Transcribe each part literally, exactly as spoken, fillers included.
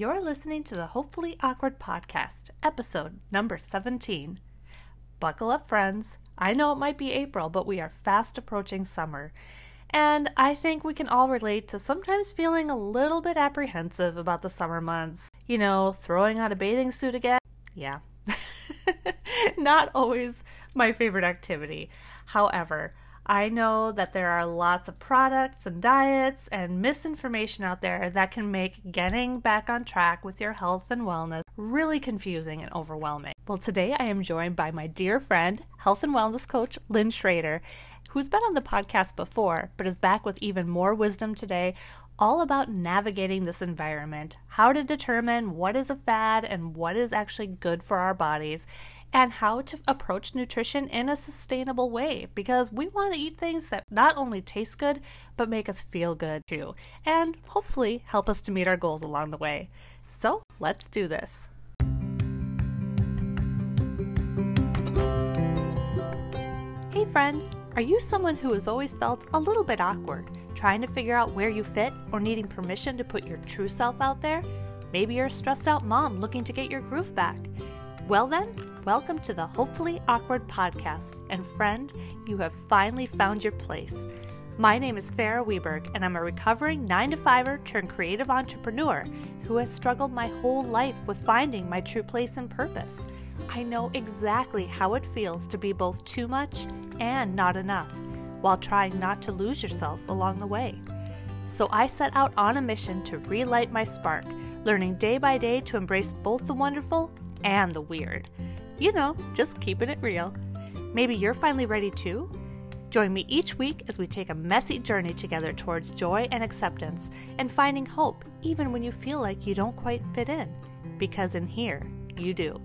You're listening to the Hopefully Awkward Podcast, episode number seventeen. Buckle up, friends. I know it might be April, but we are fast approaching summer. And I think we can all relate to sometimes feeling a little bit apprehensive about the summer months. You know, throwing on a bathing suit again. Yeah. Not always my favorite activity. However, I know that there are lots of products and diets and misinformation out there that can make getting back on track with your health and wellness really confusing and overwhelming. Well, today I am joined by my dear friend, health and wellness coach Lynn Schroeder, who's been on the podcast before, but is back with even more wisdom today, all about navigating this environment, how to determine what is a fad and what is actually good for our bodies, and how to approach nutrition in a sustainable way, because we want to eat things that not only taste good, but make us feel good too, and hopefully help us to meet our goals along the way. So let's do this. Hey friend, are you someone who has always felt a little bit awkward, trying to figure out where you fit or needing permission to put your true self out there? Maybe you're a stressed out mom looking to get your groove back. Well then, welcome to the Hopefully Awkward Podcast, and friend, you have finally found your place. My name is Farrah Wiberg, and I'm a recovering nine to fiver turned creative entrepreneur who has struggled my whole life with finding my true place and purpose. I know exactly how it feels to be both too much and not enough, while trying not to lose yourself along the way. So I set out on a mission to relight my spark, learning day by day to embrace both the wonderful and the weird. You know, just keeping it real. Maybe you're finally ready too? Join me each week as we take a messy journey together towards joy and acceptance and finding hope even when you feel like you don't quite fit in. Because in here, you do.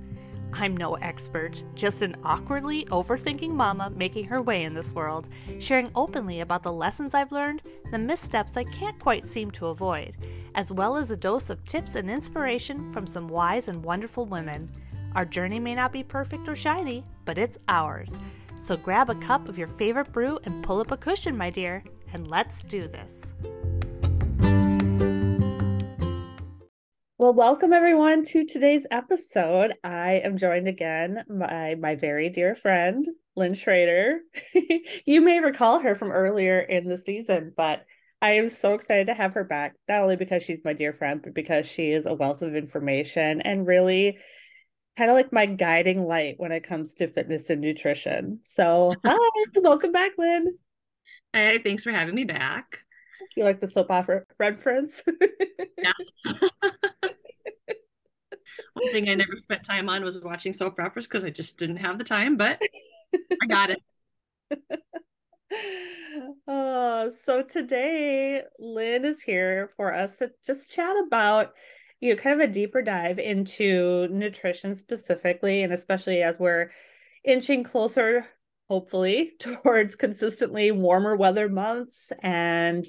I'm no expert, just an awkwardly overthinking mama making her way in this world, sharing openly about the lessons I've learned, the missteps I can't quite seem to avoid, as well as a dose of tips and inspiration from some wise and wonderful women. Our journey may not be perfect or shiny, but it's ours. So grab a cup of your favorite brew and pull up a cushion, my dear, and let's do this. Well, welcome everyone to today's episode. I am joined again by my very dear friend, Lynn Schroeder. You may recall her from earlier in the season, but I am so excited to have her back, not only because she's my dear friend, but because she is a wealth of information and really kind of like my guiding light when it comes to fitness and nutrition. So hi, welcome back, Lynn. Hey, thanks for having me back. You like the soap opera reference? Yeah. One thing I never spent time on was watching soap operas because I just didn't have the time, but I got it. Oh, so today Lynn is here for us to just chat about, you know, kind of a deeper dive into nutrition specifically, and especially as we're inching closer, hopefully, towards consistently warmer weather months and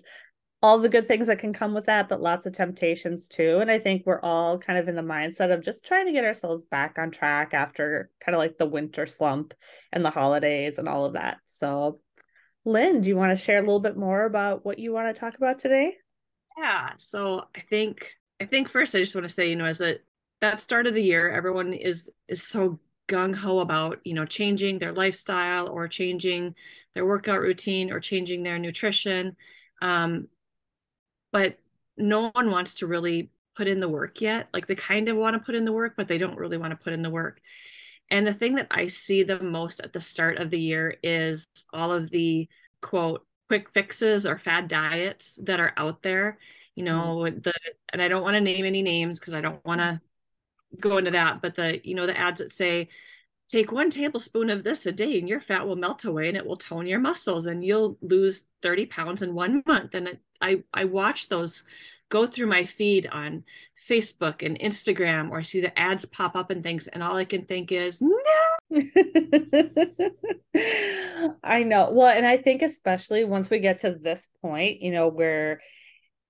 all the good things that can come with that, but lots of temptations too. And I think we're all kind of in the mindset of just trying to get ourselves back on track after kind of like the winter slump and the holidays and all of that. So Lynn, do you want to share a little bit more about what you want to talk about today? Yeah, so I think I think first I just want to say, you know, as a, that start of the year, everyone is is so gung-ho about, you know, changing their lifestyle or changing their workout routine or changing their nutrition. Um, but no one wants to really put in the work yet. Like they kind of want to put in the work, but they don't really want to put in the work. And the thing that I see the most at the start of the year is all of the, quote, quick fixes or fad diets that are out there. You know, the, and I don't want to name any names because I don't want to go into that, but the, you know, the ads that say, take one tablespoon of this a day and your fat will melt away and it will tone your muscles and you'll lose thirty pounds in one month. And it, I, I watch those go through my feed on Facebook and Instagram, or I see the ads pop up and things. And all I can think is, no. I know. Well, and I think especially once we get to this point, you know, where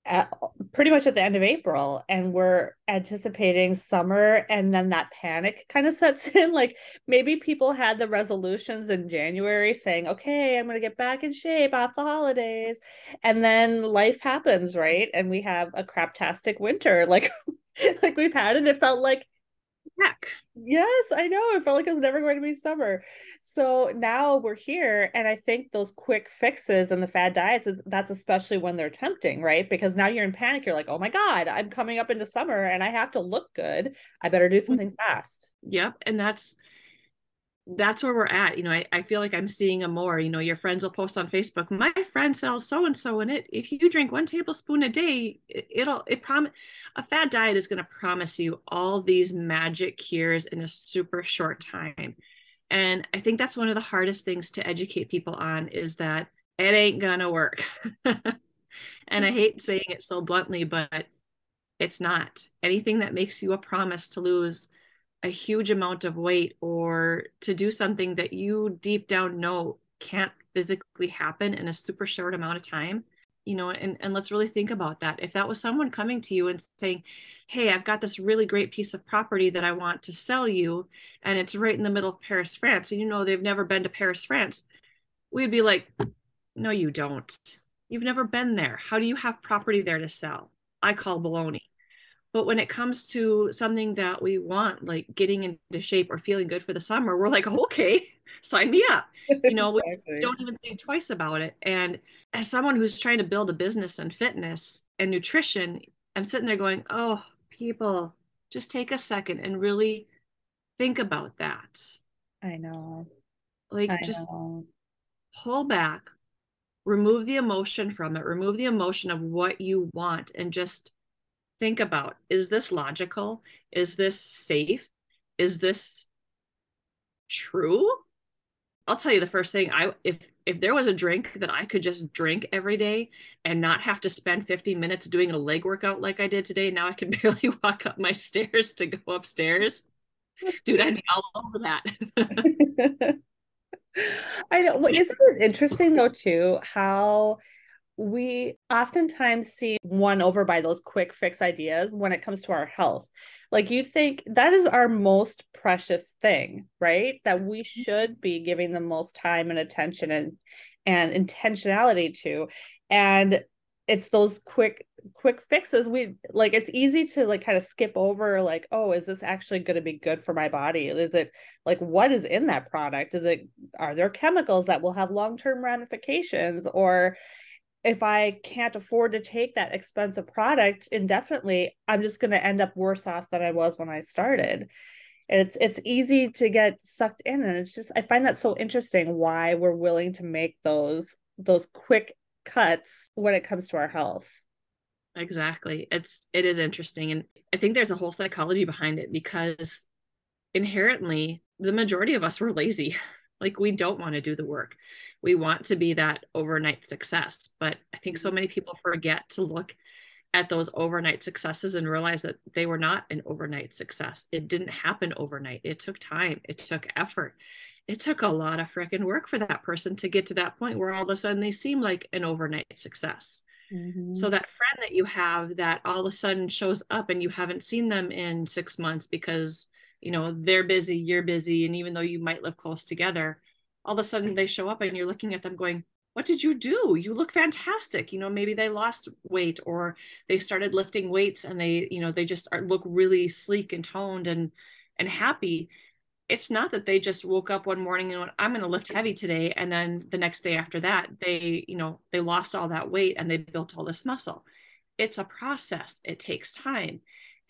At, pretty much at the end of April and we're anticipating summer, and then that panic kind of sets in. Like maybe people had the resolutions in January saying, okay, I'm going to get back in shape off the holidays, and then life happens, right? And we have a craptastic winter like like we've had, and it felt like, heck. Yes, I know. It felt like it was never going to be summer. So now we're here. And I think those quick fixes and the fad diets is that's especially when they're tempting, right? Because now you're in panic. You're like, oh my God, I'm coming up into summer and I have to look good. I better do something fast. Yep. And that's, that's where we're at. You know, I, I feel like I'm seeing a more, you know, your friends will post on Facebook, my friend sells so-and-so in it. If you drink one tablespoon a day, it, it'll, it prom a fad diet is going to promise you all these magic cures in a super short time. And I think that's one of the hardest things to educate people on is that it ain't gonna work. And I hate saying it so bluntly, but it's not. Anything that makes you a promise to lose a huge amount of weight or to do something that you deep down know can't physically happen in a super short amount of time, you know, and, and let's really think about that. If that was someone coming to you and saying, hey, I've got this really great piece of property that I want to sell you, and it's right in the middle of Paris, France, and you know, they've never been to Paris, France, we'd be like, no, you don't. You've never been there. How do you have property there to sell? I call baloney. But when it comes to something that we want, like getting into shape or feeling good for the summer, we're like, okay, sign me up. You know, exactly. We don't even think twice about it. And as someone who's trying to build a business in fitness and nutrition, I'm sitting there going, oh, people, just take a second and really think about that. I know. Like I just know. Pull back, remove the emotion from it, remove the emotion of what you want and just think about, is this logical? Is this safe? Is this true? I'll tell you the first thing, I if if there was a drink that I could just drink every day and not have to spend fifty minutes doing a leg workout like I did today, now I can barely walk up my stairs to go upstairs. Dude, I'd be all over that. I know. Well, isn't it interesting though too, how we oftentimes see won over by those quick fix ideas when it comes to our health. Like you'd think that is our most precious thing, right? That we should be giving the most time and attention and, and intentionality to. And it's those quick, quick fixes. We like, it's easy to like kind of skip over like, oh, is this actually going to be good for my body? Is it like, what is in that product? Is it, are there chemicals that will have long-term ramifications? Or if I can't afford to take that expensive product indefinitely, I'm just going to end up worse off than I was when I started. It's, it's easy to get sucked in. And it's just, I find that so interesting why we're willing to make those, those quick cuts when it comes to our health. Exactly. It's, it is interesting. And I think there's a whole psychology behind it because inherently the majority of us were lazy. Like we don't want to do the work. We want to be that overnight success. But I think so many people forget to look at those overnight successes and realize that they were not an overnight success. It didn't happen overnight. It took time. It took effort. It took a lot of freaking work for that person to get to that point where all of a sudden they seem like an overnight success. Mm-hmm. So that friend that you have that all of a sudden shows up and you haven't seen them in six months because you know, they're busy, you're busy. And even though you might live close together, all of a sudden they show up and you're looking at them going, what did you do? You look fantastic. You know, maybe they lost weight or they started lifting weights and they, you know, they just are, look really sleek and toned and, and happy. It's not that they just woke up one morning and went, I'm going to lift heavy today. And then the next day after that, they, you know, they lost all that weight and they built all this muscle. It's a process. It takes time.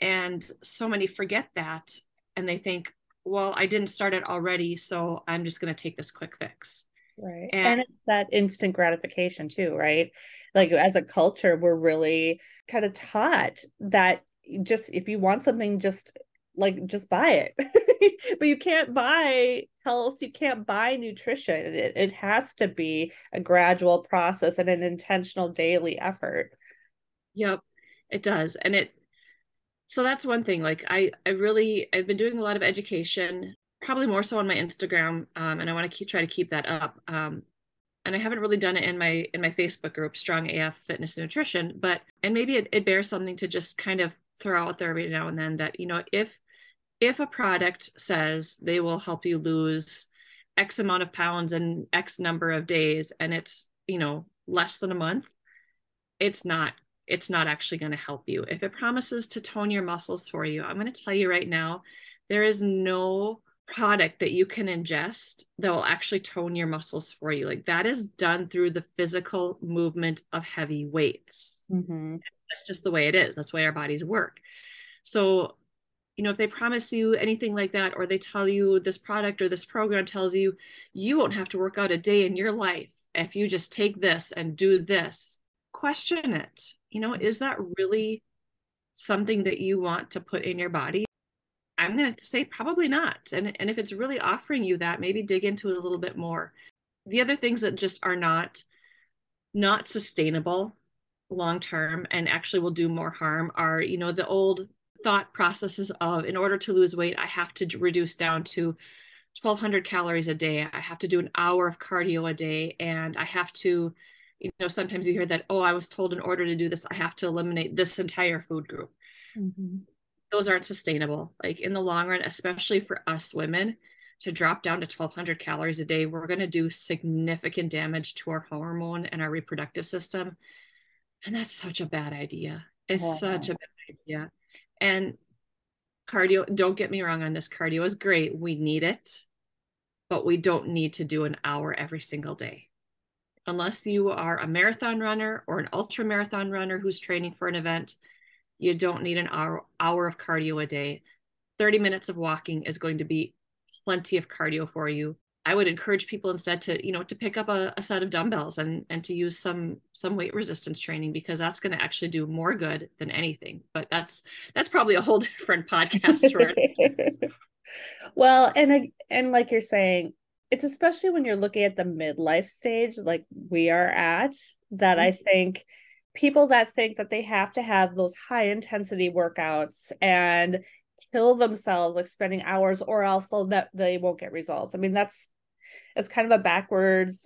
And so many forget that. And they think, well, I didn't start it already, so I'm just going to take this quick fix. Right. And, and it's that instant gratification too, right? Like as a culture, we're really kind of taught that just, if you want something, just like, just buy it, but you can't buy health. You can't buy nutrition. It, it has to be a gradual process and an intentional daily effort. Yep, it does. And it, So that's one thing, like I, I really, I've been doing a lot of education, probably more so on my Instagram. Um, and I want to keep, try to keep that up. Um, and I haven't really done it in my, in my Facebook group, Strong A F Fitness and Nutrition, but, and maybe it, it bears something to just kind of throw out there every now and then that, you know, if, if a product says they will help you lose X amount of pounds in X number of days, and it's, you know, less than a month, it's not it's not actually going to help you. If it promises to tone your muscles for you, I'm going to tell you right now, there is no product that you can ingest that will actually tone your muscles for you. Like, that is done through the physical movement of heavy weights. Mm-hmm. That's just the way it is. That's the way our bodies work. So, you know, if they promise you anything like that, or they tell you this product or this program tells you, you won't have to work out a day in your life if you just take this and do this, question it. You know, is that really something that you want to put in your body? I'm going to say probably not. And, and if it's really offering you that, maybe dig into it a little bit more. The other things that just are not, not sustainable long-term and actually will do more harm are, you know, the old thought processes of, in order to lose weight, I have to reduce down to twelve hundred calories a day. I have to do an hour of cardio a day. And I have to, you know, sometimes you hear that, oh, I was told in order to do this, I have to eliminate this entire food group. Mm-hmm. Those aren't sustainable. Like, in the long run, especially for us women, to drop down to twelve hundred calories a day, we're going to do significant damage to our hormone and our reproductive system. And that's such a bad idea. It's yeah. such a bad idea. And cardio, don't get me wrong on this, cardio is great. We need it, but we don't need to do an hour every single day. Unless you are a marathon runner or an ultra marathon runner who's training for an event, you don't need an hour, hour of cardio a day. thirty minutes of walking is going to be plenty of cardio for you. I would encourage people instead to, you know, to pick up a, a set of dumbbells and, and to use some, some weight resistance training, because that's going to actually do more good than anything. But that's, that's probably a whole different podcast. Right? Well, and, and like you're saying, it's especially when you're looking at the midlife stage, like we are at, that mm-hmm. I think people that think that they have to have those high intensity workouts and kill themselves, like spending hours, or else they'll ne- they won't get results. I mean, that's, it's kind of a backwards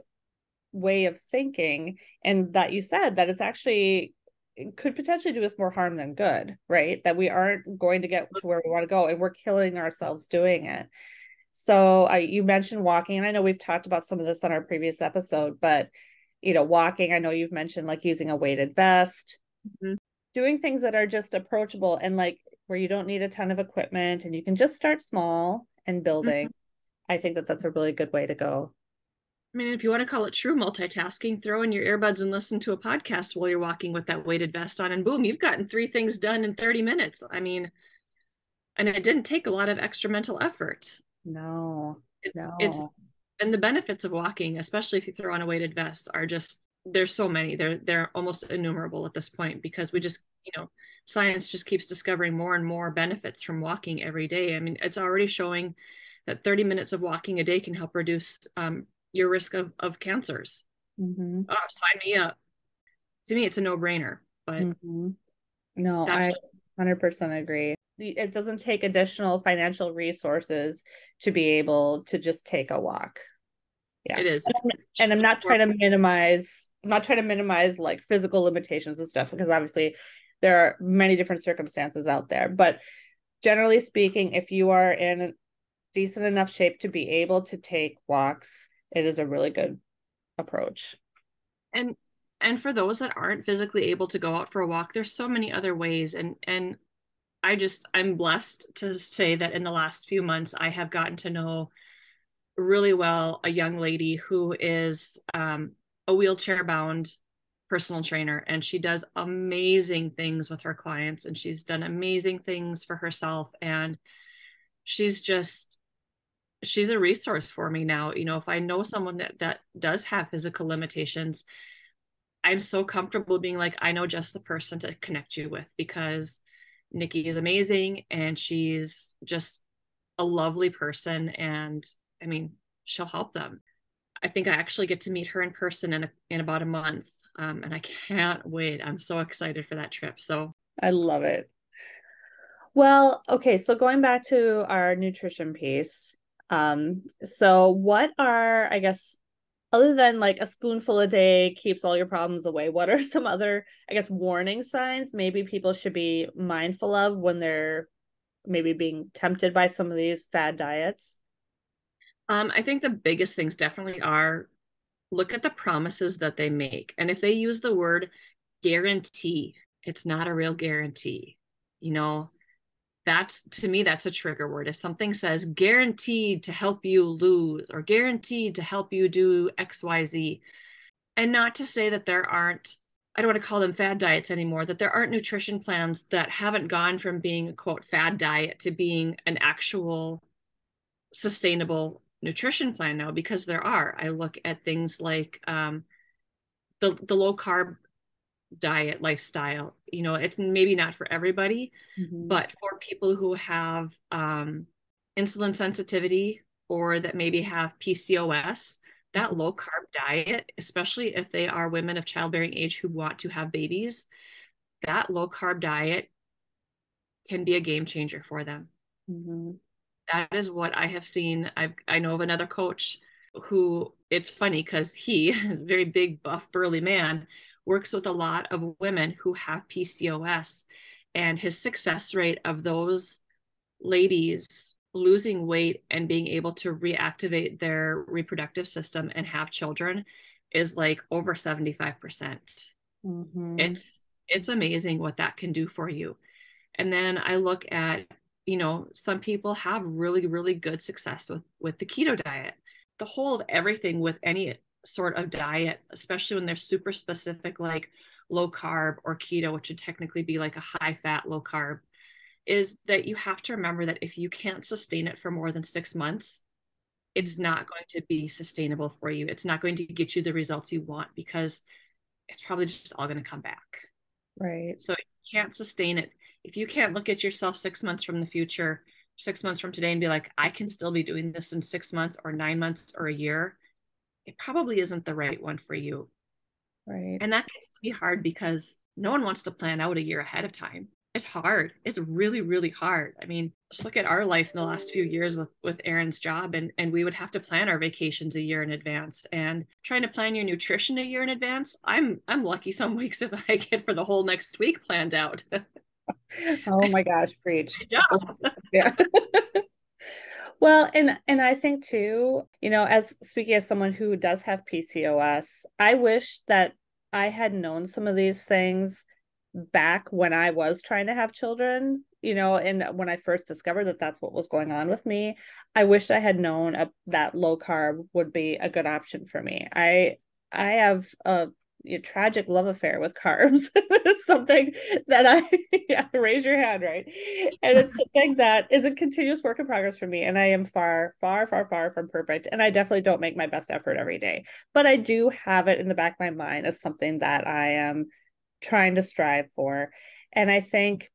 way of thinking. And that you said that it's actually, it could potentially do us more harm than good, right? That we aren't going to get to where we want to go, and we're killing ourselves doing it. So uh, you mentioned walking, and I know we've talked about some of this on our previous episode, but you know, walking, I know you've mentioned like using a weighted vest, mm-hmm. doing things that are just approachable and like where you don't need a ton of equipment and you can just start small and building. Mm-hmm. I think that that's a really good way to go. I mean, if you want to call it true multitasking, throw in your earbuds and listen to a podcast while you're walking with that weighted vest on, and boom, you've gotten three things done in thirty minutes. I mean, and it didn't take a lot of extra mental effort. No, it's, no. It's, and the benefits of walking, especially if you throw on a weighted vest, are just, there's so many, they're, they're almost innumerable at this point, because we just, you know, science just keeps discovering more and more benefits from walking every day. I mean, it's already showing that thirty minutes of walking a day can help reduce um, your risk of, of cancers. Mm-hmm. Oh, sign me up. To me, it's a no-brainer, but mm-hmm. no, that's I just- one hundred percent agree. It doesn't take additional financial resources to be able to just take a walk. Yeah, it is. And I'm, and I'm not trying to minimize, I'm not trying to minimize like physical limitations and stuff, because obviously there are many different circumstances out there, but generally speaking, if you are in decent enough shape to be able to take walks, it is a really good approach. And, and for those that aren't physically able to go out for a walk, there's so many other ways. And, and I just, I'm blessed to say that in the last few months, I have gotten to know really well a young lady who is um, a wheelchair bound personal trainer, and she does amazing things with her clients, and she's done amazing things for herself. And she's just, she's a resource for me now. You know, if I know someone that, that does have physical limitations, I'm so comfortable being like, I know just the person to connect you with, because Nikki is amazing and she's just a lovely person. And I mean, she'll help them. I think I actually get to meet her in person in, a, in about a month. Um, and I can't wait. I'm so excited for that trip. So I love it. Well, okay. So going back to our nutrition piece. Um, so what are, I guess, other than like a spoonful a day keeps all your problems away, what are some other, I guess, warning signs maybe people should be mindful of when they're maybe being tempted by some of these fad diets? Um, I think the biggest things definitely are, look at the promises that they make. And if they use the word guarantee, It's not a real guarantee. You know, that's, to me, that's a trigger word. If something says guaranteed to help you lose or guaranteed to help you do X, Y, Z, and not to say that there aren't, I don't want to call them fad diets anymore, that there aren't nutrition plans that haven't gone from being a quote fad diet to being an actual sustainable nutrition plan now, because there are. I look at things like um, the, the low carb diet lifestyle. You know, it's maybe not for everybody, mm-hmm. but for people who have um, insulin sensitivity or that maybe have P C O S, that low carb diet, especially if they are women of childbearing age who want to have babies, that low carb diet can be a game changer for them. Mm-hmm. That is what I have seen. I I know of another coach who, it's funny because he is a very big, buff, burly man, works with a lot of women who have P C O S, and his success rate of those ladies losing weight and being able to reactivate their reproductive system and have children is like over seventy-five percent. Mm-hmm. It's, it's amazing what that can do for you. And then I look at, you know, some people have really, really good success with, with the keto diet. The whole of everything with any sort of diet, especially when they're super specific, like low carb or keto, which would technically be like a high fat, low carb, is that you have to remember that if you can't sustain it for more than six months, it's not going to be sustainable for you. It's not going to get you the results you want, because it's probably just all going to come back. Right. So you can't sustain it. If you can't look at yourself six months from the future, six months from today, and be like, I can still be doing this in six months or nine months or a year, it probably isn't the right one for you. Right. And that can still be hard, because no one wants to plan out a year ahead of time. It's hard. It's really, really hard. I mean, just look at our life in the last few years with, with Aaron's job, and, and we would have to plan our vacations a year in advance, and trying to plan your nutrition a year in advance. I'm, I'm lucky some weeks if I get for the whole next week planned out. Oh my gosh. Preach. Yeah. Well, and, and I think too, you know, as speaking as someone who does have P C O S, I wish that I had known some of these things back when I was trying to have children, you know, and when I first discovered that that's what was going on with me, I wish I had known a, that low carb would be a good option for me. I, I have a, a tragic love affair with carbs. It's something that I, yeah, raise your hand, right? And it's something that is a continuous work in progress for me. And I am far, far, far, far from perfect. And I definitely don't make my best effort every day, but I do have it in the back of my mind as something that I am trying to strive for. And I think,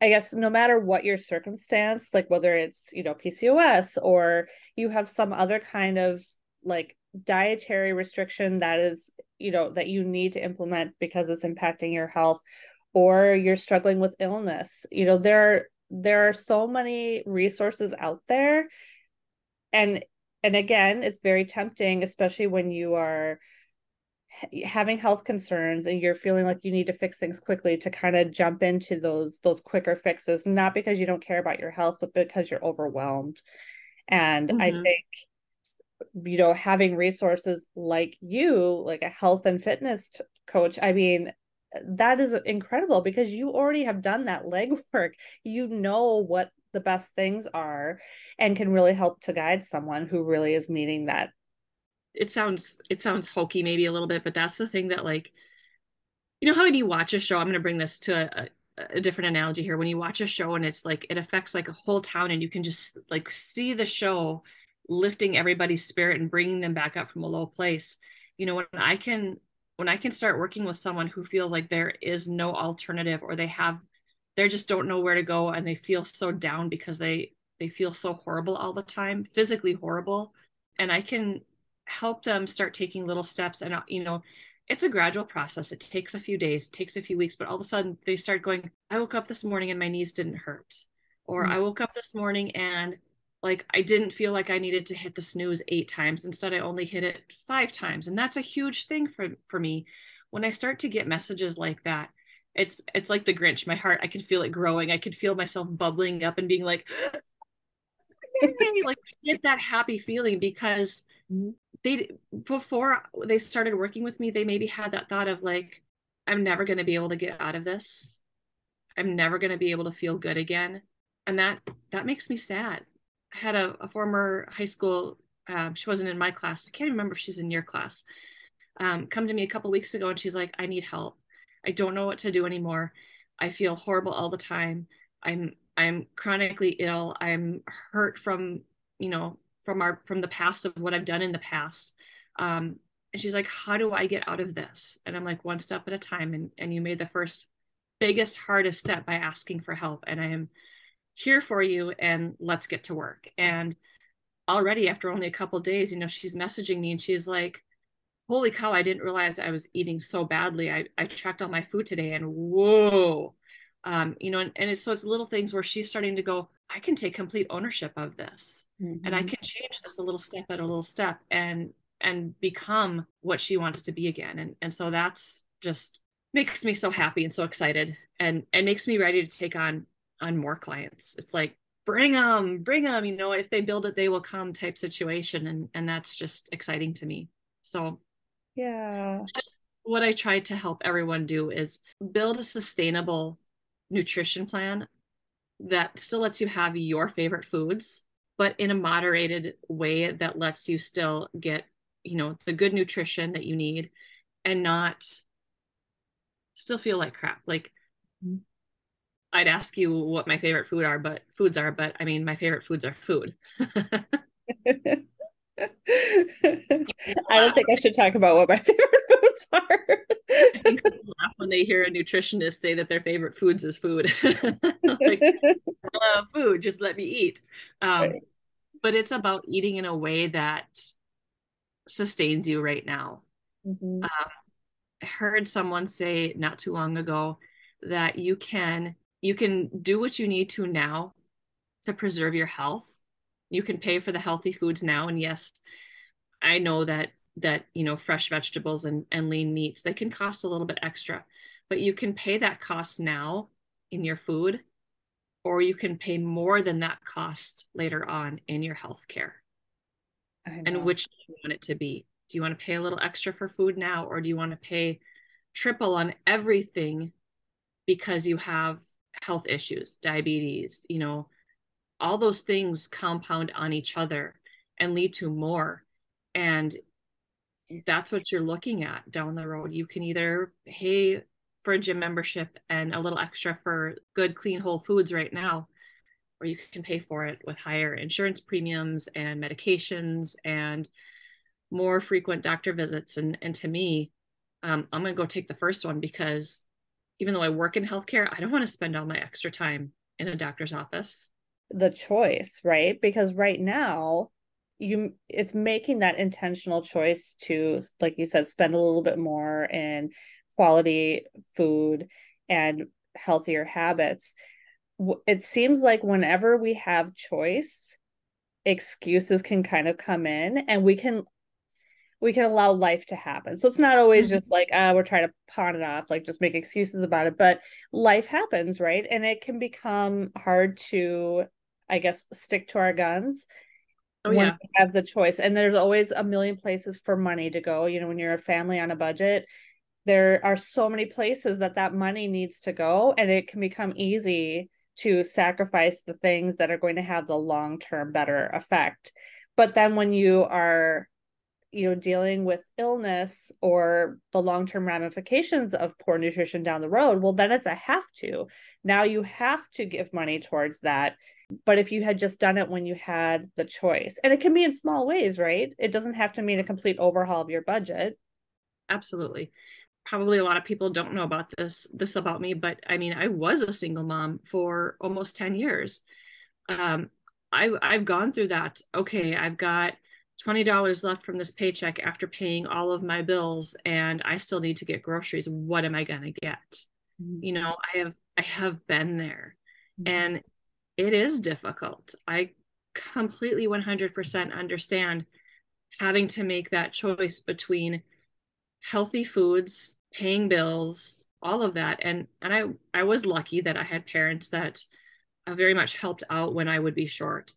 I guess, no matter what your circumstance, like whether it's, you know, P C O S, or you have some other kind of like dietary restriction that is, you know, that you need to implement because it's impacting your health, or you're struggling with illness, you know, there, there are so many resources out there. And, and again, it's very tempting, especially when you are having health concerns and you're feeling like you need to fix things quickly, to kind of jump into those, those quicker fixes, not because you don't care about your health, but because you're overwhelmed. And mm-hmm. I think, you know, having resources like you, like a health and fitness t- coach, I mean, that is incredible, because you already have done that legwork. You know what the best things are and can really help to guide someone who really is needing that. It sounds, it sounds hokey maybe a little bit, but that's the thing that, like, you know, how do you watch a show? I'm going to bring this to a, a different analogy here. When you watch a show and it's like, it affects like a whole town, and you can just like see the show lifting everybody's spirit and bringing them back up from a low place. You know, when I can, when I can start working with someone who feels like there is no alternative, or they have, they just don't know where to go, and they feel so down because they, they feel so horrible all the time, physically horrible. And I can help them start taking little steps. And, you know, it's a gradual process. It takes a few days, it takes a few weeks, but all of a sudden they start going, I woke up this morning and my knees didn't hurt. Or mm-hmm. I woke up this morning and like, I didn't feel like I needed to hit the snooze eight times. Instead, I only hit it five times. And that's a huge thing for, for me. When I start to get messages like that, it's, it's like the Grinch, my heart, I can feel it growing. I can feel myself bubbling up and being like, like get that happy feeling, because they, before they started working with me, they maybe had that thought of like, I'm never going to be able to get out of this. I'm never going to be able to feel good again. And that, that makes me sad. I had a, a former high school, um, she wasn't in my class. I can't even remember if she's in your class, um, come to me a couple of weeks ago. And she's like, I need help. I don't know what to do anymore. I feel horrible all the time. I'm, I'm chronically ill. I'm hurt from, you know, from our, from the past of what I've done in the past. Um, and she's like, how do I get out of this? And I'm like, one step at a time. And, and you made the first biggest, hardest step by asking for help. And I am here for you, and let's get to work. And already after only a couple of days, you know, she's messaging me and she's like, holy cow, I didn't realize I was eating so badly. I, I tracked all my food today and whoa, um, you know, and, and it's, so it's little things where she's starting to go, I can take complete ownership of this, mm-hmm. and I can change this a little step at a little step and, and become what she wants to be again. And, and so that's just makes me so happy and so excited, and, and makes me ready to take on on more clients. It's like, bring them, bring them, you know, if they build it, they will come type situation. And, and that's just exciting to me. So yeah, what I try to help everyone do is build a sustainable nutrition plan that still lets you have your favorite foods, but in a moderated way that lets you still get, you know, the good nutrition that you need and not still feel like crap. Like, mm-hmm. I'd ask you what my favorite food are, but foods are, but I mean, my favorite foods are food. I don't think I should talk about what my favorite foods are. I think people laugh when they hear a nutritionist say that their favorite foods is food. Like, I love food, just let me eat. Um, right. But it's about eating in a way that sustains you right now. Mm-hmm. Um, I heard someone say not too long ago that you can You can do what you need to now to preserve your health. You can pay for the healthy foods now. And yes, I know that, that, you know, fresh vegetables and, and lean meats, they can cost a little bit extra, but you can pay that cost now in your food, or you can pay more than that cost later on in your healthcare. And which do you want it to be? Do you want to pay a little extra for food now, or do you want to pay triple on everything because you have health issues, diabetes, you know, all those things compound on each other and lead to more. And that's what you're looking at down the road. You can either pay for a gym membership and a little extra for good, clean, whole foods right now, or you can pay for it with higher insurance premiums and medications and more frequent doctor visits. And, and to me, um, I'm going to go take the first one, because even though I work in healthcare, I don't want to spend all my extra time in a doctor's office. The choice, right? Because right now, you it's making that intentional choice to, like you said, spend a little bit more in quality food and healthier habits. It seems like whenever we have choice, excuses can kind of come in, and we can we can allow life to happen. So it's not always just like, uh, we're trying to pawn it off, like just make excuses about it, but life happens, right? And it can become hard to, I guess, stick to our guns oh, when yeah. we have the choice. And there's always a million places for money to go. You know, when you're a family on a budget, there are so many places that that money needs to go, and it can become easy to sacrifice the things that are going to have the long-term better effect. But then when you are you know, dealing with illness or the long-term ramifications of poor nutrition down the road, well, then it's a have to. Now you have to give money towards that. But if you had just done it when you had the choice, and it can be in small ways, right? It doesn't have to mean a complete overhaul of your budget. Absolutely. Probably a lot of people don't know about this, this about me, but I mean, I was a single mom for almost ten years. Um, I, I've gone through that. Okay. I've got twenty dollars left from this paycheck after paying all of my bills, and I still need to get groceries. What am I going to get? Mm-hmm. You know, I have, I have been there, mm-hmm. and it is difficult. I completely one hundred percent understand having to make that choice between healthy foods, paying bills, all of that. And, and I, I was lucky that I had parents that very much helped out when I would be short,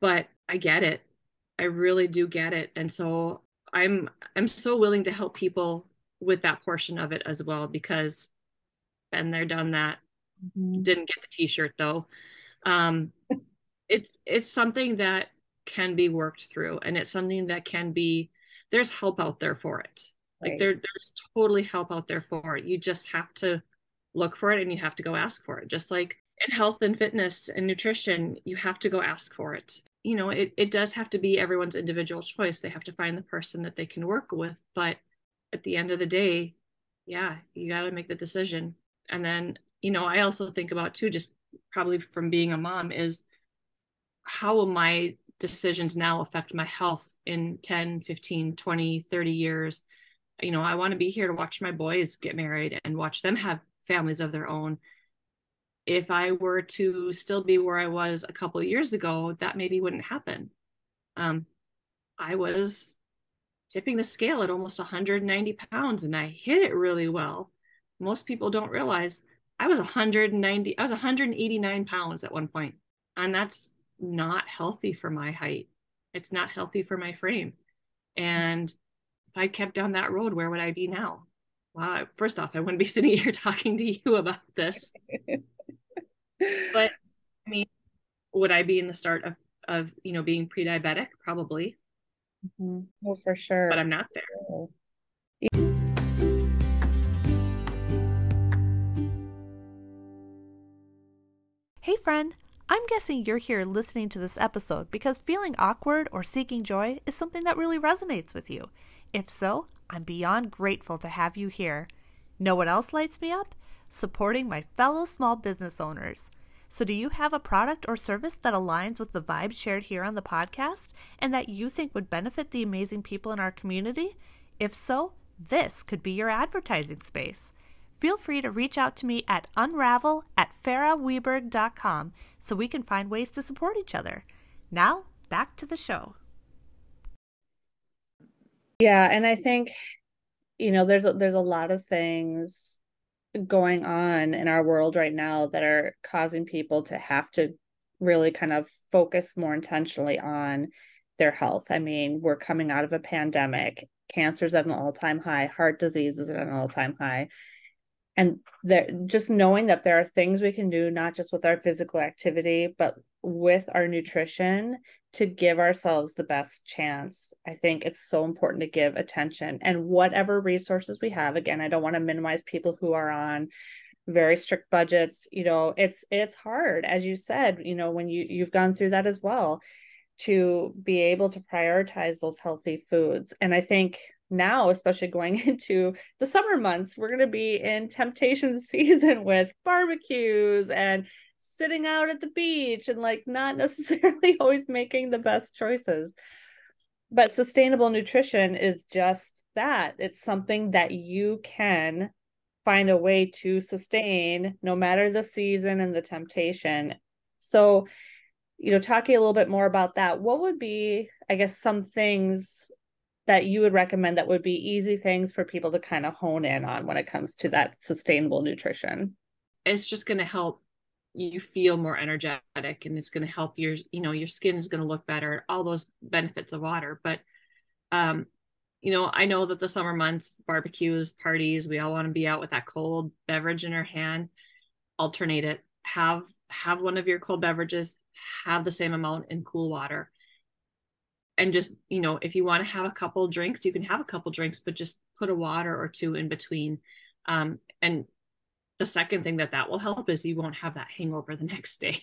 but I get it. I really do get it. And so I'm, I'm so willing to help people with that portion of it as well, because been there, done that. Mm-hmm. Didn't get the t-shirt though. Um, it's, it's something that can be worked through, and it's something that can be, there's help out there for it. Like right. there, there's totally help out there for it. You just have to look for it, and you have to go ask for it. Just like in health and fitness and nutrition, you have to go ask for it. You know, it, it does have to be everyone's individual choice. They have to find the person that they can work with. But at the end of the day, yeah, you got to make the decision. And then, you know, I also think about too, just probably from being a mom, is how will my decisions now affect my health in ten, fifteen, twenty, thirty years? You know, I want to be here to watch my boys get married and watch them have families of their own. If I were to still be where I was a couple of years ago, that maybe wouldn't happen. Um, I was tipping the scale at almost one hundred ninety pounds, and I hit it really well. Most people don't realize I was one hundred ninety, I was one hundred eighty-nine pounds at one point, and that's not healthy for my height. It's not healthy for my frame. And if I kept down that road, where would I be now? Wow. First off, I wouldn't be sitting here talking to you about this. But I mean, would I be in the start of, of, you know, being pre-diabetic? Probably. Mm-hmm. Well, for sure. But I'm not there. Sure. Hey friend, I'm guessing you're here listening to this episode because feeling awkward or seeking joy is something that really resonates with you. If so, I'm beyond grateful to have you here. Know what else lights me up? Supporting my fellow small business owners. So do you have a product or service that aligns with the vibe shared here on the podcast and that you think would benefit the amazing people in our community? If so, this could be your advertising space. Feel free to reach out to me at unravel at farrah wiberg dot com so we can find ways to support each other. Now, back to the show. Yeah. And I think, you know, there's, a, there's a lot of things going on in our world right now that are causing people to have to really kind of focus more intentionally on their health. I mean, we're coming out of a pandemic, cancer's at an all-time high, heart disease is at an all-time high. And there, just knowing that there are things we can do, not just with our physical activity, but with our nutrition to give ourselves the best chance. I think it's so important to give attention and whatever resources we have. Again, I don't want to minimize people who are on very strict budgets. You know, it's, it's hard, as you said, you know, when you, you've gone through that as well, to be able to prioritize those healthy foods. And I think now, especially going into the summer months, we're going to be in temptation season with barbecues and sitting out at the beach and like not necessarily always making the best choices. But sustainable nutrition is just that. It's something that you can find a way to sustain no matter the season and the temptation. So, you know, talking a little bit more about that, what would be, I guess, some things that you would recommend that would be easy things for people to kind of hone in on when it comes to that sustainable nutrition? It's just going to help you feel more energetic, and it's going to help your, you know, your skin is going to look better, all those benefits of water. But, um, you know, I know that the summer months, barbecues, parties, we all want to be out with that cold beverage in our hand. Alternate it. Have, have one of your cold beverages, have the same amount in cool water. And just, you know, if you want to have a couple drinks, you can have a couple drinks, but just put a water or two in between. Um, and the second thing that that will help is you won't have that hangover the next day.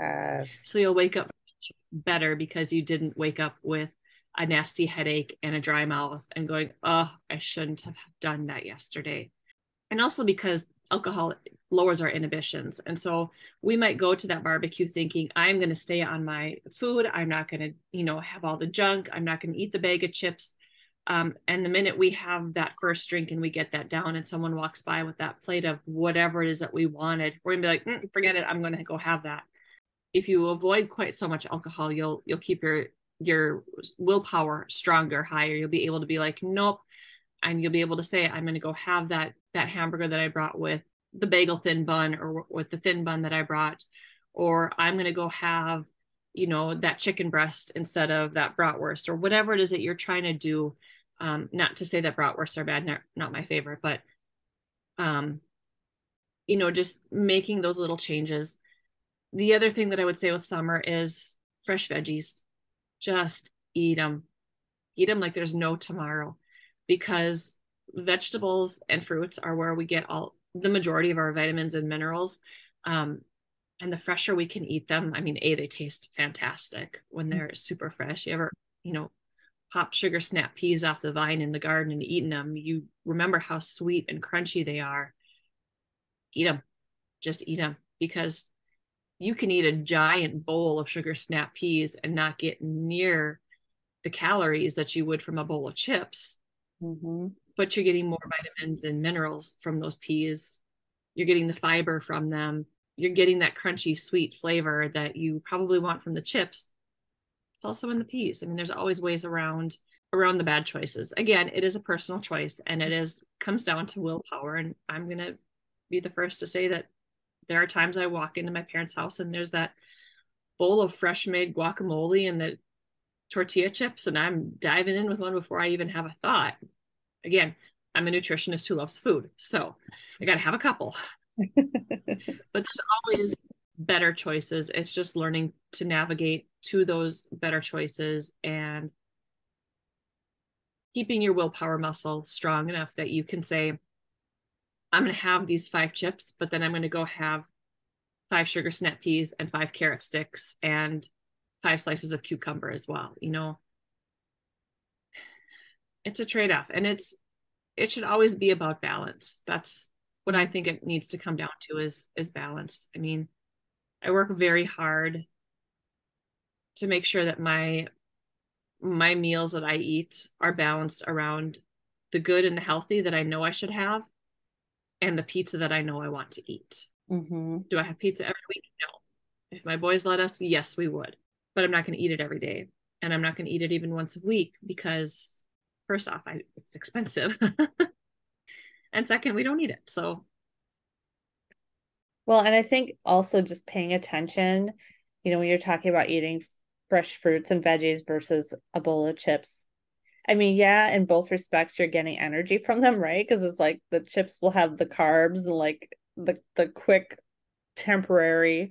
Yes. So you'll wake up better because you didn't wake up with a nasty headache and a dry mouth and going, oh, I shouldn't have done that yesterday. And also because alcohol lowers our inhibitions. And so we might go to that barbecue thinking, I'm going to stay on my food. I'm not going to, you know, have all the junk. I'm not going to eat the bag of chips. Um, and the minute we have that first drink and we get that down and someone walks by with that plate of whatever it is that we wanted, we're gonna be like, mm, forget it. I'm going to go have that. If you avoid quite so much alcohol, you'll, you'll keep your, your willpower stronger, higher. You'll be able to be like, nope. And you'll be able to say, I'm going to go have that, that hamburger that I brought with the bagel thin bun, or with the thin bun that I brought, or I'm going to go have, you know, that chicken breast instead of that bratwurst, or whatever it is that you're trying to do. Um, not to say that bratwursts are bad, not, not my favorite, but, um, you know, just making those little changes. The other thing that I would say with summer is fresh veggies. Just eat them, eat them like there's no tomorrow, because vegetables and fruits are where we get all the majority of our vitamins and minerals. Um, and the fresher we can eat them, I mean, A, they taste fantastic when they're super fresh. You ever, you know, popped sugar snap peas off the vine in the garden and eaten them, you remember how sweet and crunchy they are. Eat them, just eat them, because you can eat a giant bowl of sugar snap peas and not get near the calories that you would from a bowl of chips, mm-hmm. but you're getting more vitamins and minerals from those peas. You're getting the fiber from them. You're getting that crunchy, sweet flavor that you probably want from the chips. It's also in the peas. I mean, there's always ways around, around the bad choices. Again, it is a personal choice, and it is comes down to willpower. And I'm going to be the first to say that there are times I walk into my parents' house and there's that bowl of fresh made guacamole and the tortilla chips, and I'm diving in with one before I even have a thought. Again, I'm a nutritionist who loves food, so I got to have a couple, but there's always better choices. It's just learning to navigate to those better choices and keeping your willpower muscle strong enough that you can say, I'm going to have these five chips, but then I'm going to go have five sugar snap peas and five carrot sticks and five slices of cucumber as well. You know, it's a trade-off, and it's, it should always be about balance. That's what I think it needs to come down to is, is balance. I mean, I work very hard to make sure that my, my meals that I eat are balanced around the good and the healthy that I know I should have, and the pizza that I know I want to eat. Mm-hmm. Do I have pizza every week? No. If my boys let us, yes, we would. But I'm not going to eat it every day. And I'm not going to eat it even once a week, because first off, I, it's expensive. And second, we don't need it. So. Well, and I think also just paying attention, you know, when you're talking about eating fresh fruits and veggies versus a bowl of chips, I mean, yeah, in both respects, you're getting energy from them, right? Because it's like the chips will have the carbs and like the the quick temporary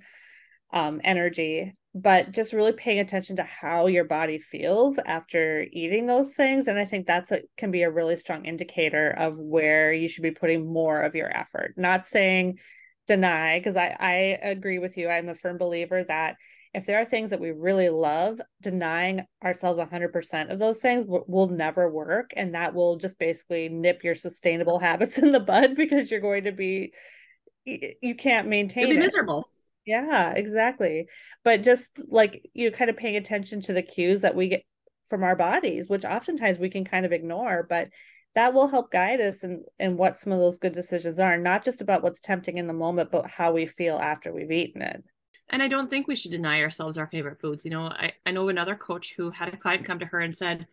um, energy, but just really paying attention to how your body feels after eating those things. And I think that's a, can be a really strong indicator of where you should be putting more of your effort. Not saying deny, because I, I agree with you. I'm a firm believer that if there are things that we really love, denying ourselves one hundred percent of those things will, will never work. And that will just basically nip your sustainable habits in the bud, because you're going to be, you can't maintain It'll be it. miserable. Yeah, exactly. But just like you kind of paying attention to the cues that we get from our bodies, which oftentimes we can kind of ignore, but that will help guide us in, in what some of those good decisions are, not just about what's tempting in the moment, but how we feel after we've eaten it. And I don't think we should deny ourselves our favorite foods. You know, I, I know another coach who had a client come to her and said,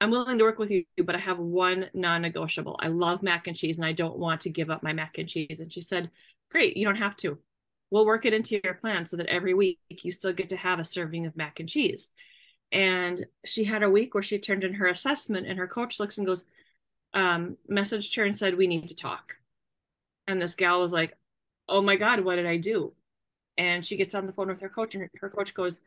I'm willing to work with you, but I have one non-negotiable. I love mac and cheese, and I don't want to give up my mac and cheese. And she said, great, you don't have to. We'll work it into your plan so that every week you still get to have a serving of mac and cheese. And she had a week where she turned in her assessment, and her coach looks and goes, um, messaged her and said, we need to talk. And this gal was like, oh my God, what did I do? And she gets on the phone with her coach, and her coach goes,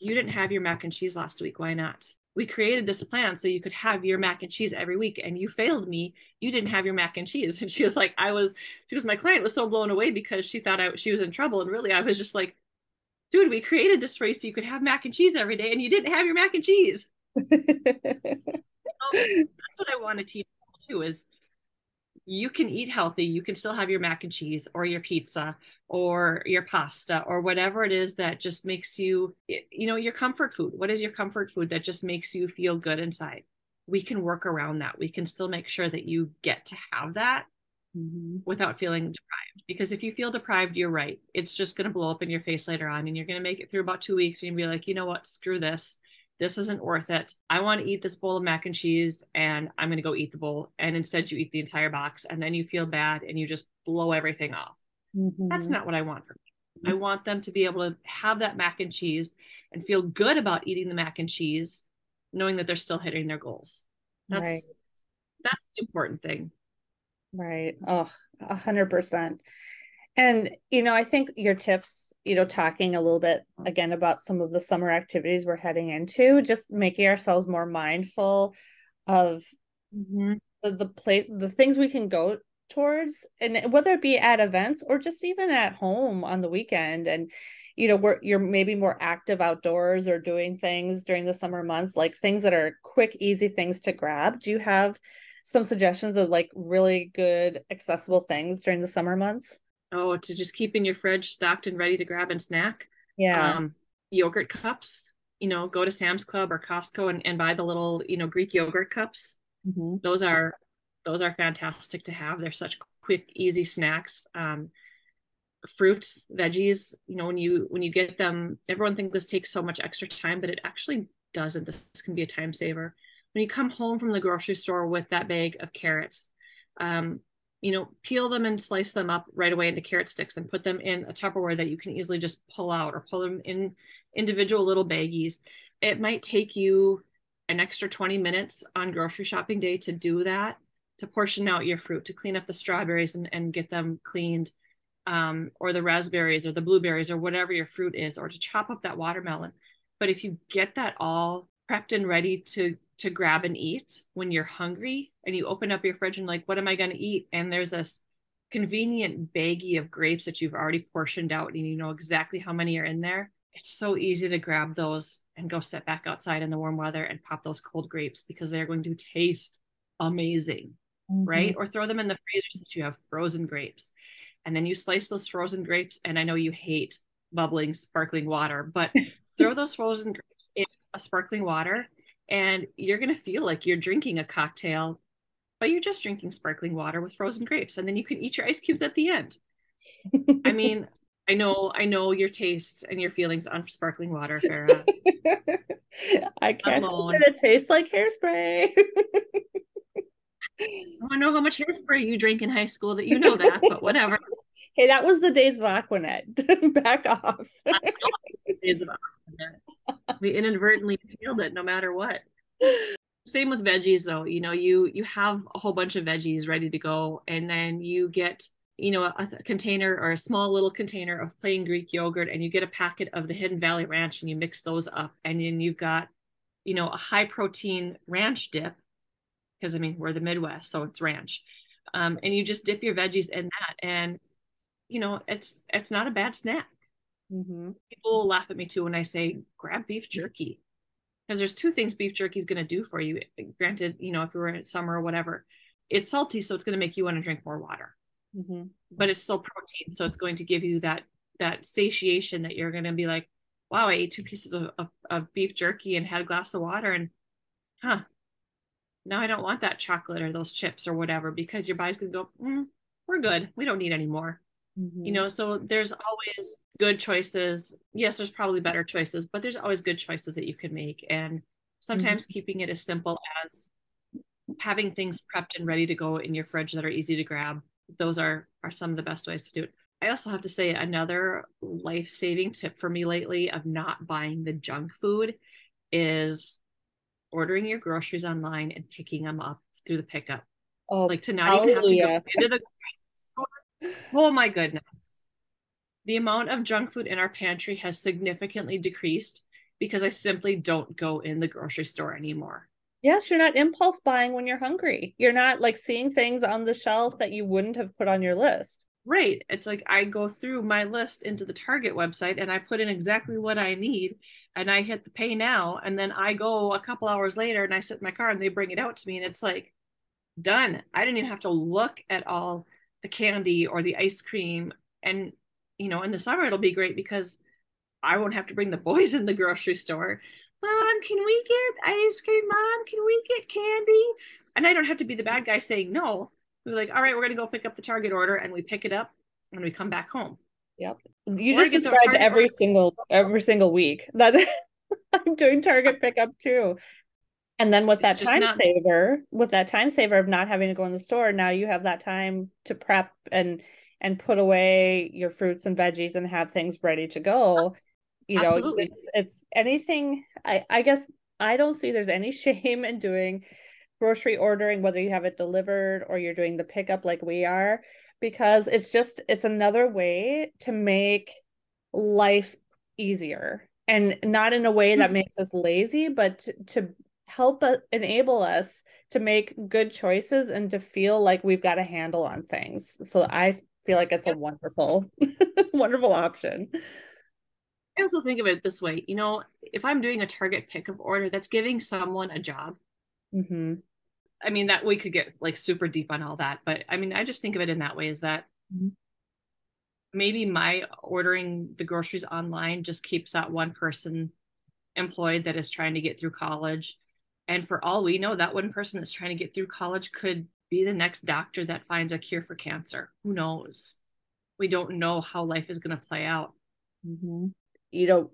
you didn't have your mac and cheese last week. Why not? We created this plan so you could have your mac and cheese every week, and you failed me. You didn't have your mac and cheese. And she was like, I was, she was, my client was so blown away because she thought I, she was in trouble. And really, I was just like, dude, we created this race so you could have mac and cheese every day, and you didn't have your mac and cheese. So that's what I want to teach people too, is you can eat healthy. You can still have your mac and cheese or your pizza or your pasta or whatever it is that just makes you, you know, your comfort food. What is your comfort food that just makes you feel good inside? We can work around that. We can still make sure that you get to have that mm-hmm. without feeling deprived. Because if you feel deprived, you're right. It's just going to blow up in your face later on, and you're going to make it through about two weeks and you'll be like, you know what? Screw this. This isn't worth it. I want to eat this bowl of mac and cheese, and I'm going to go eat the bowl. And instead you eat the entire box, and then you feel bad and you just blow everything off. Mm-hmm. That's not what I want from people. Mm-hmm. I want them to be able to have that mac and cheese and feel good about eating the mac and cheese, knowing that they're still hitting their goals. That's, right. that's the important thing. Right. Oh, a hundred percent. And, you know, I think your tips, you know, talking a little bit again about some of the summer activities we're heading into, just making ourselves more mindful of mm-hmm. the, the place, the things we can go towards, and whether it be at events or just even at home on the weekend. And, you know, we're, you're maybe more active outdoors or doing things during the summer months, like things that are quick, easy things to grab. Do you have some suggestions of like really good accessible things during the summer months? Oh, to just keep in your fridge stocked and ready to grab and snack. Yeah. Um, yogurt cups, you know, go to Sam's Club or Costco and, and buy the little, you know, Greek yogurt cups. Mm-hmm. Those are, those are fantastic to have. They're such quick, easy snacks. Um, fruits, veggies, you know, when you, when you get them, everyone thinks this takes so much extra time, but it actually doesn't. This can be a time saver. When you come home from the grocery store with that bag of carrots, um, you know, peel them and slice them up right away into carrot sticks and put them in a Tupperware that you can easily just pull out, or pull them in individual little baggies. It might take you an extra twenty minutes on grocery shopping day to do that, to portion out your fruit, to clean up the strawberries and, and get them cleaned, um, or the raspberries or the blueberries or whatever your fruit is, or to chop up that watermelon. But if you get that all prepped and ready to to grab and eat when you're hungry, and you open up your fridge and like, what am I going to eat? And there's this convenient baggie of grapes that you've already portioned out, and you know exactly how many are in there. It's so easy to grab those and go sit back outside in the warm weather and pop those cold grapes, because they're going to taste amazing, mm-hmm. right? Or throw them in the freezer since you have frozen grapes. And then you slice those frozen grapes. And I know you hate bubbling, sparkling water, but throw those frozen grapes in a sparkling water, and you're going to feel like you're drinking a cocktail, but you're just drinking sparkling water with frozen grapes. And then you can eat your ice cubes at the end. I mean, I know, I know your tastes and your feelings on sparkling water, Farrah. I can't help it. It tastes like hairspray. I don't know how much hairspray you drank in high school that you know that, but whatever. Hey, that was the days of Aquanet. Back off. I know the days of Aquanet. We inadvertently peeled it no matter what. Same with veggies though. You know, you, you have a whole bunch of veggies ready to go, and then you get, you know, a, a container or a small little container of plain Greek yogurt, and you get a packet of the Hidden Valley Ranch, and you mix those up. And then you've got, you know, a high protein ranch dip, because I mean, we're the Midwest, so it's ranch. Um, and you just dip your veggies in that. And, you know, it's, it's not a bad snack. Mm-hmm. People laugh at me too when I say grab beef jerky, because there's two things beef jerky is going to do for you. Granted, you know, if we were in summer or whatever, it's salty, so it's going to make you want to drink more water, mm-hmm. but it's still protein, so it's going to give you that that satiation that you're going to be like, wow, I ate two pieces of, of, of beef jerky and had a glass of water, and huh, now I don't want that chocolate or those chips or whatever, because your body's going to go, mm, we're good, we don't need any more. You know, so there's always good choices. Yes, there's probably better choices, but there's always good choices that you could make. And sometimes mm-hmm. keeping it as simple as having things prepped and ready to go in your fridge that are easy to grab. Those are, are some of the best ways to do it. I also have to say another life-saving tip for me lately of not buying the junk food is ordering your groceries online and picking them up through the pickup. Oh, like to not hallelujah. even have to go into the grocery store. Oh my goodness. The amount of junk food in our pantry has significantly decreased because I simply don't go in the grocery store anymore. Yes, you're not impulse buying when you're hungry. You're not like seeing things on the shelf that you wouldn't have put on your list. Right. It's like I go through my list into the Target website and I put in exactly what I need and I hit the pay now, and then I go a couple hours later and I sit in my car and they bring it out to me, and it's like, done. I didn't even have to look at all the candy or the ice cream. And, you know, in the summer, it'll be great because I won't have to bring the boys in the grocery store. Mom, can we get ice cream? Mom, can we get candy? And I don't have to be the bad guy saying no. We're like, all right, we're going to go pick up the Target order, and we pick it up and we come back home. Yep. You or just described every order. single, every single week that I'm doing Target pickup too. And then with that time not- saver, with that time saver of not having to go in the store, now you have that time to prep and and put away your fruits and veggies and have things ready to go. You Absolutely. know, it's, it's anything. I, I guess I don't see there's any shame in doing grocery ordering, whether you have it delivered or you're doing the pickup like we are, because it's just, it's another way to make life easier, and not in a way that makes us lazy, but to, to help us, enable us to make good choices and to feel like we've got a handle on things. So I feel like it's a wonderful, wonderful option. I also think of it this way, you know, if I'm doing a Target pickup order, that's giving someone a job. Mm-hmm. I mean, that we could get like super deep on all that, but I mean, I just think of it in that way, is that mm-hmm. maybe my ordering the groceries online just keeps that one person employed that is trying to get through college. And for all we know, that one person that's trying to get through college could be the next doctor that finds a cure for cancer. Who knows? We don't know how life is going to play out. Mm-hmm. You know,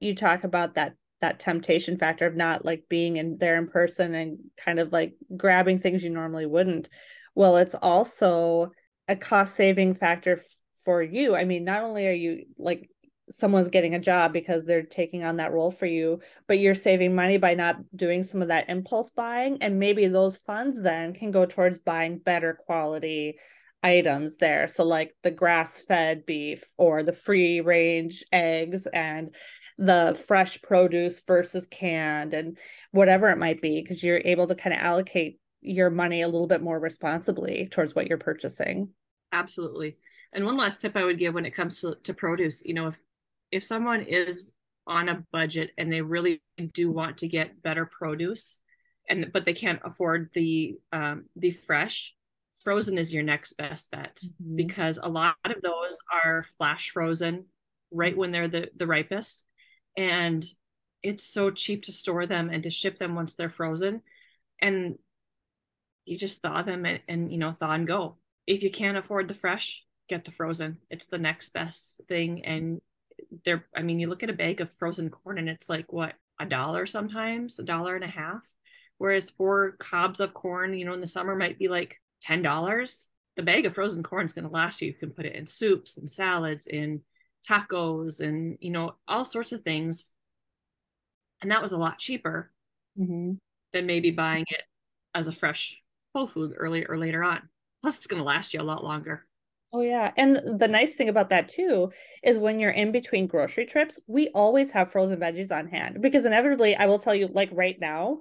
you talk about that, that temptation factor of not like being in there in person and kind of like grabbing things you normally wouldn't. Well, it's also a cost saving factor f- for you. I mean, not only are you like, someone's getting a job because they're taking on that role for you, but you're saving money by not doing some of that impulse buying. And maybe those funds then can go towards buying better quality items there. So like the grass-fed beef or the free range eggs and the fresh produce versus canned and whatever it might be, because you're able to kind of allocate your money a little bit more responsibly towards what you're purchasing. Absolutely. And one last tip I would give when it comes to, to produce, you know, if If someone is on a budget and they really do want to get better produce, and but they can't afford the um, the fresh, frozen is your next best bet, mm-hmm. because a lot of those are flash frozen right when they're the, the ripest. And it's so cheap to store them and to ship them once they're frozen. And you just thaw them and, and you know, thaw and go. If you can't afford the fresh, get the frozen. It's the next best thing. And There, I mean, you look at a bag of frozen corn and it's like, what, a dollar sometimes, a dollar and a half. Whereas four cobs of corn, you know, in the summer might be like ten dollars. The bag of frozen corn is going to last you. You can put it in soups and salads, in tacos and, you know, all sorts of things. And that was a lot cheaper mm-hmm. than maybe buying it as a fresh whole food earlier or later on. Plus it's going to last you a lot longer. Oh, yeah. And the nice thing about that, too, is when you're in between grocery trips, we always have frozen veggies on hand, because inevitably, I will tell you, like right now,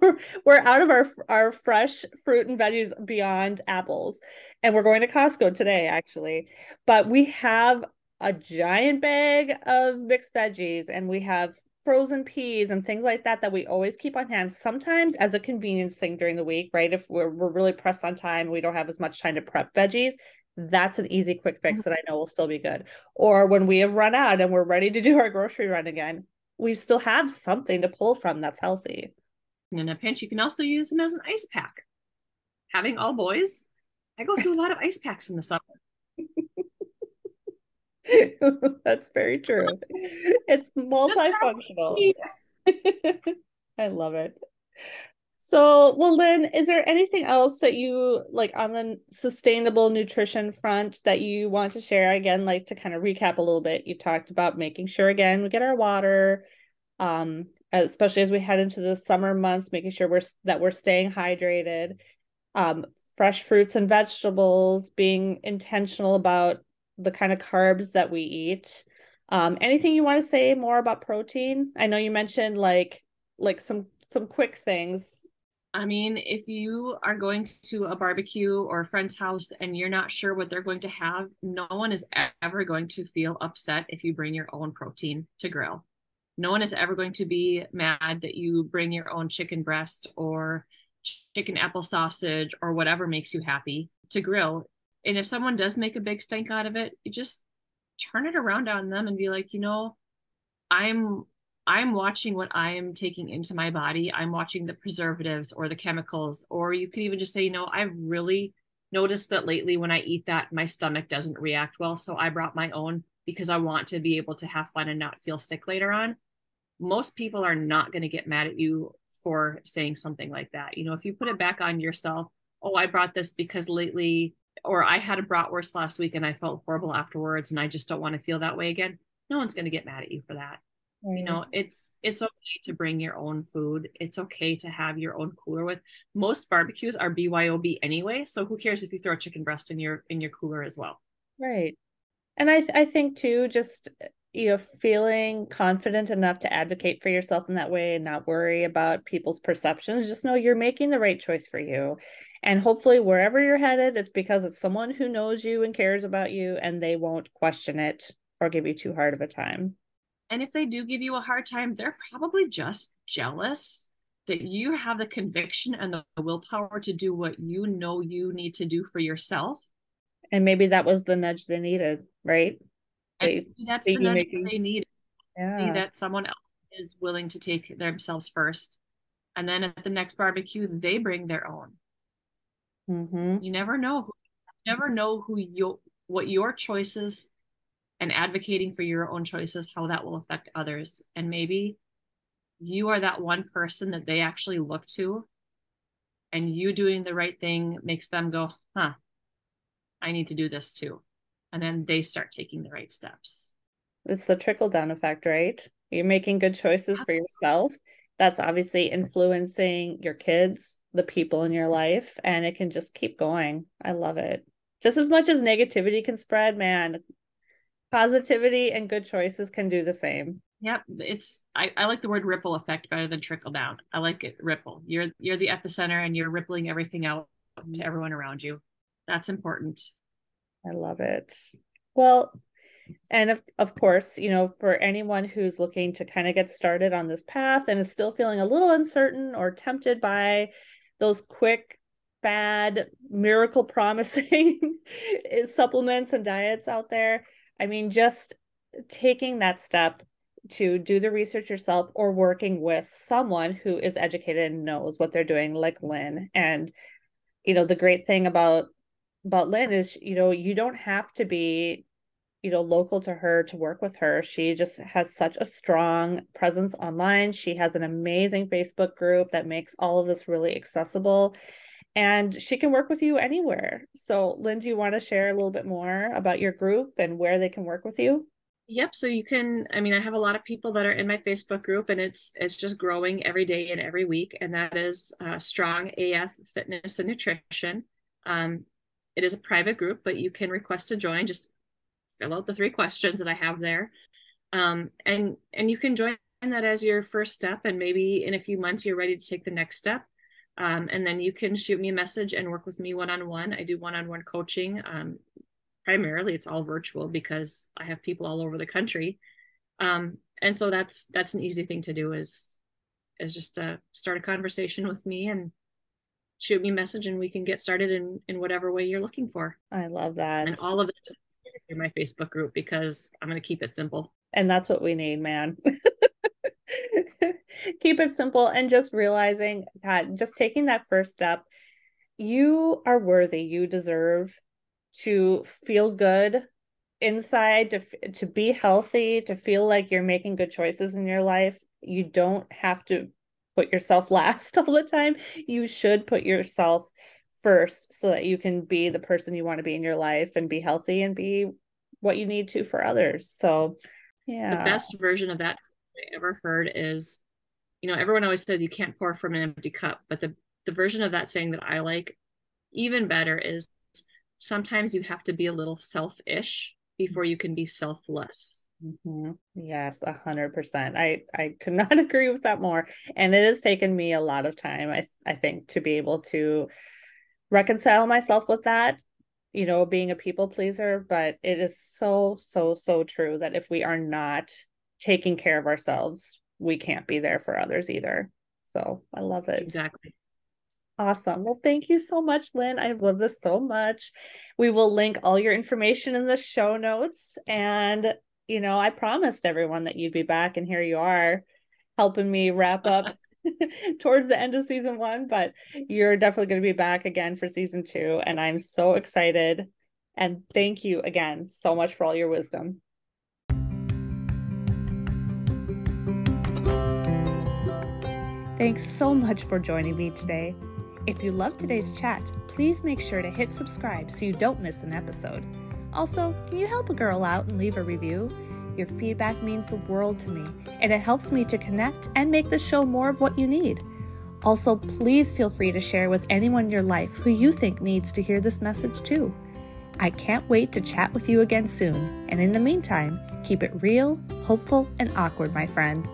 we're, we're out of our, our fresh fruit and veggies beyond apples. And we're going to Costco today, actually. But we have a giant bag of mixed veggies, and we have frozen peas and things like that that we always keep on hand, sometimes as a convenience thing during the week, right? If we're, we're really pressed on time, we don't have as much time to prep veggies. That's an easy quick fix that I know will still be good. Or when we have run out and we're ready to do our grocery run again, we still have something to pull from that's healthy. In a pinch, you can also use them as an ice pack. Having all boys, I go through a lot of ice packs in the summer. That's very true. It's multifunctional. I love it. So, well, Lynn, is there anything else that you like on the sustainable nutrition front that you want to share? Again, like to kind of recap a little bit, you talked about making sure, again, we get our water, um, especially as we head into the summer months, making sure we're that we're staying hydrated, um, fresh fruits and vegetables, being intentional about the kind of carbs that we eat. Um, anything you want to say more about protein? I know you mentioned like like some some quick things. I mean, if you are going to a barbecue or a friend's house and you're not sure what they're going to have, no one is ever going to feel upset if you bring your own protein to grill. No one is ever going to be mad that you bring your own chicken breast or chicken apple sausage or whatever makes you happy to grill. And if someone does make a big stink out of it, you just turn it around on them and be like, you know, I'm I'm watching what I am taking into my body. I'm watching the preservatives or the chemicals, or you could even just say, you know, I've really noticed that lately when I eat that, my stomach doesn't react well. So I brought my own because I want to be able to have fun and not feel sick later on. Most people are not going to get mad at you for saying something like that. You know, if you put it back on yourself, oh, I brought this because lately, or I had a bratwurst last week and I felt horrible afterwards and I just don't want to feel that way again. No one's going to get mad at you for that. Right. You know, it's, it's okay to bring your own food. It's okay to have your own cooler with. Most barbecues are B Y O B anyway. So who cares if you throw a chicken breast in your, in your cooler as well. Right. And I, th- I think too, just, you know, feeling confident enough to advocate for yourself in that way and not worry about people's perceptions. Just know you're making the right choice for you. And hopefully wherever you're headed, it's because it's someone who knows you and cares about you, and they won't question it or give you too hard of a time. And if they do give you a hard time, they're probably just jealous that you have the conviction and the willpower to do what you know you need to do for yourself. And maybe that was the nudge they needed, right? They, that's the nudge making... they needed. Yeah. See that someone else is willing to take themselves first. And then at the next barbecue, they bring their own. Mm-hmm. You never know. Who, you never know who you, what your choices and advocating for your own choices, how that will affect others. And maybe you are that one person that they actually look to, and you doing the right thing makes them go, huh, I need to do this too. And then they start taking the right steps. It's the trickle-down effect, right? You're making good choices for yourself. That's obviously influencing your kids, the people in your life, and it can just keep going. I love it. Just as much as negativity can spread, man, positivity and good choices can do the same. Yep. It's, I, I like the word ripple effect better than trickle down. I like it. Ripple. You're, you're the epicenter, and you're rippling everything out to everyone around you. That's important. I love it. Well, and of, of course, you know, for anyone who's looking to kind of get started on this path and is still feeling a little uncertain or tempted by those quick, fad, miracle promising supplements and diets out there, I mean, just taking that step to do the research yourself or working with someone who is educated and knows what they're doing, like Lynn. And, you know, the great thing about, about Lynn is, you know, you don't have to be, you know, local to her to work with her. She just has such a strong presence online. She has an amazing Facebook group that makes all of this really accessible. And she can work with you anywhere. So Lynn, do you want to share a little bit more about your group and where they can work with you? Yep. So you can, I mean, I have a lot of people that are in my Facebook group, and it's it's just growing every day and every week. And that is uh, Strong A F Fitness and Nutrition. Um, it is a private group, but you can request to join. Just fill out the three questions that I have there. Um, and, and you can join that as your first step. And maybe in a few months, you're ready to take the next step. Um, and then you can shoot me a message and work with me one-on-one. I do one-on-one coaching. Um, primarily it's all virtual because I have people all over the country. Um, and so that's, that's an easy thing to do is, is just uh, start a conversation with me and shoot me a message, and we can get started in, in whatever way you're looking for. I love that. And all of it is in my Facebook group because I'm going to keep it simple. And that's what we need, man. Keep it simple. And just realizing that just taking that first step, you are worthy. You deserve to feel good inside, to, to be healthy, to feel like you're making good choices in your life. You don't have to put yourself last all the time. You should put yourself first so that you can be the person you want to be in your life and be healthy and be what you need to for others. So yeah. The best version of that I ever heard is, you know, everyone always says you can't pour from an empty cup, but the, the version of that saying that I like even better is sometimes you have to be a little selfish before you can be selfless. Mm-hmm. Yes, a hundred percent. I, I could not agree with that more. And it has taken me a lot of time, I, I think, to be able to reconcile myself with that, you know, being a people pleaser. But it is so, so, so true that if we are not taking care of ourselves, we can't be there for others either. So I love it. Exactly. Awesome. Well, thank you so much, Lynn. I love this so much. We will link all your information in the show notes. And, you know, I promised everyone that you'd be back, and here you are helping me wrap up towards the end of season one, but you're definitely going to be back again for season two. And I'm so excited. And thank you again so much for all your wisdom. Thanks so much for joining me today. If you loved today's chat, please make sure to hit subscribe so you don't miss an episode. Also, can you help a girl out and leave a review? Your feedback means the world to me, and it helps me to connect and make the show more of what you need. Also, please feel free to share with anyone in your life who you think needs to hear this message too. I can't wait to chat with you again soon, and in the meantime, keep it real, hopeful, and awkward, my friend.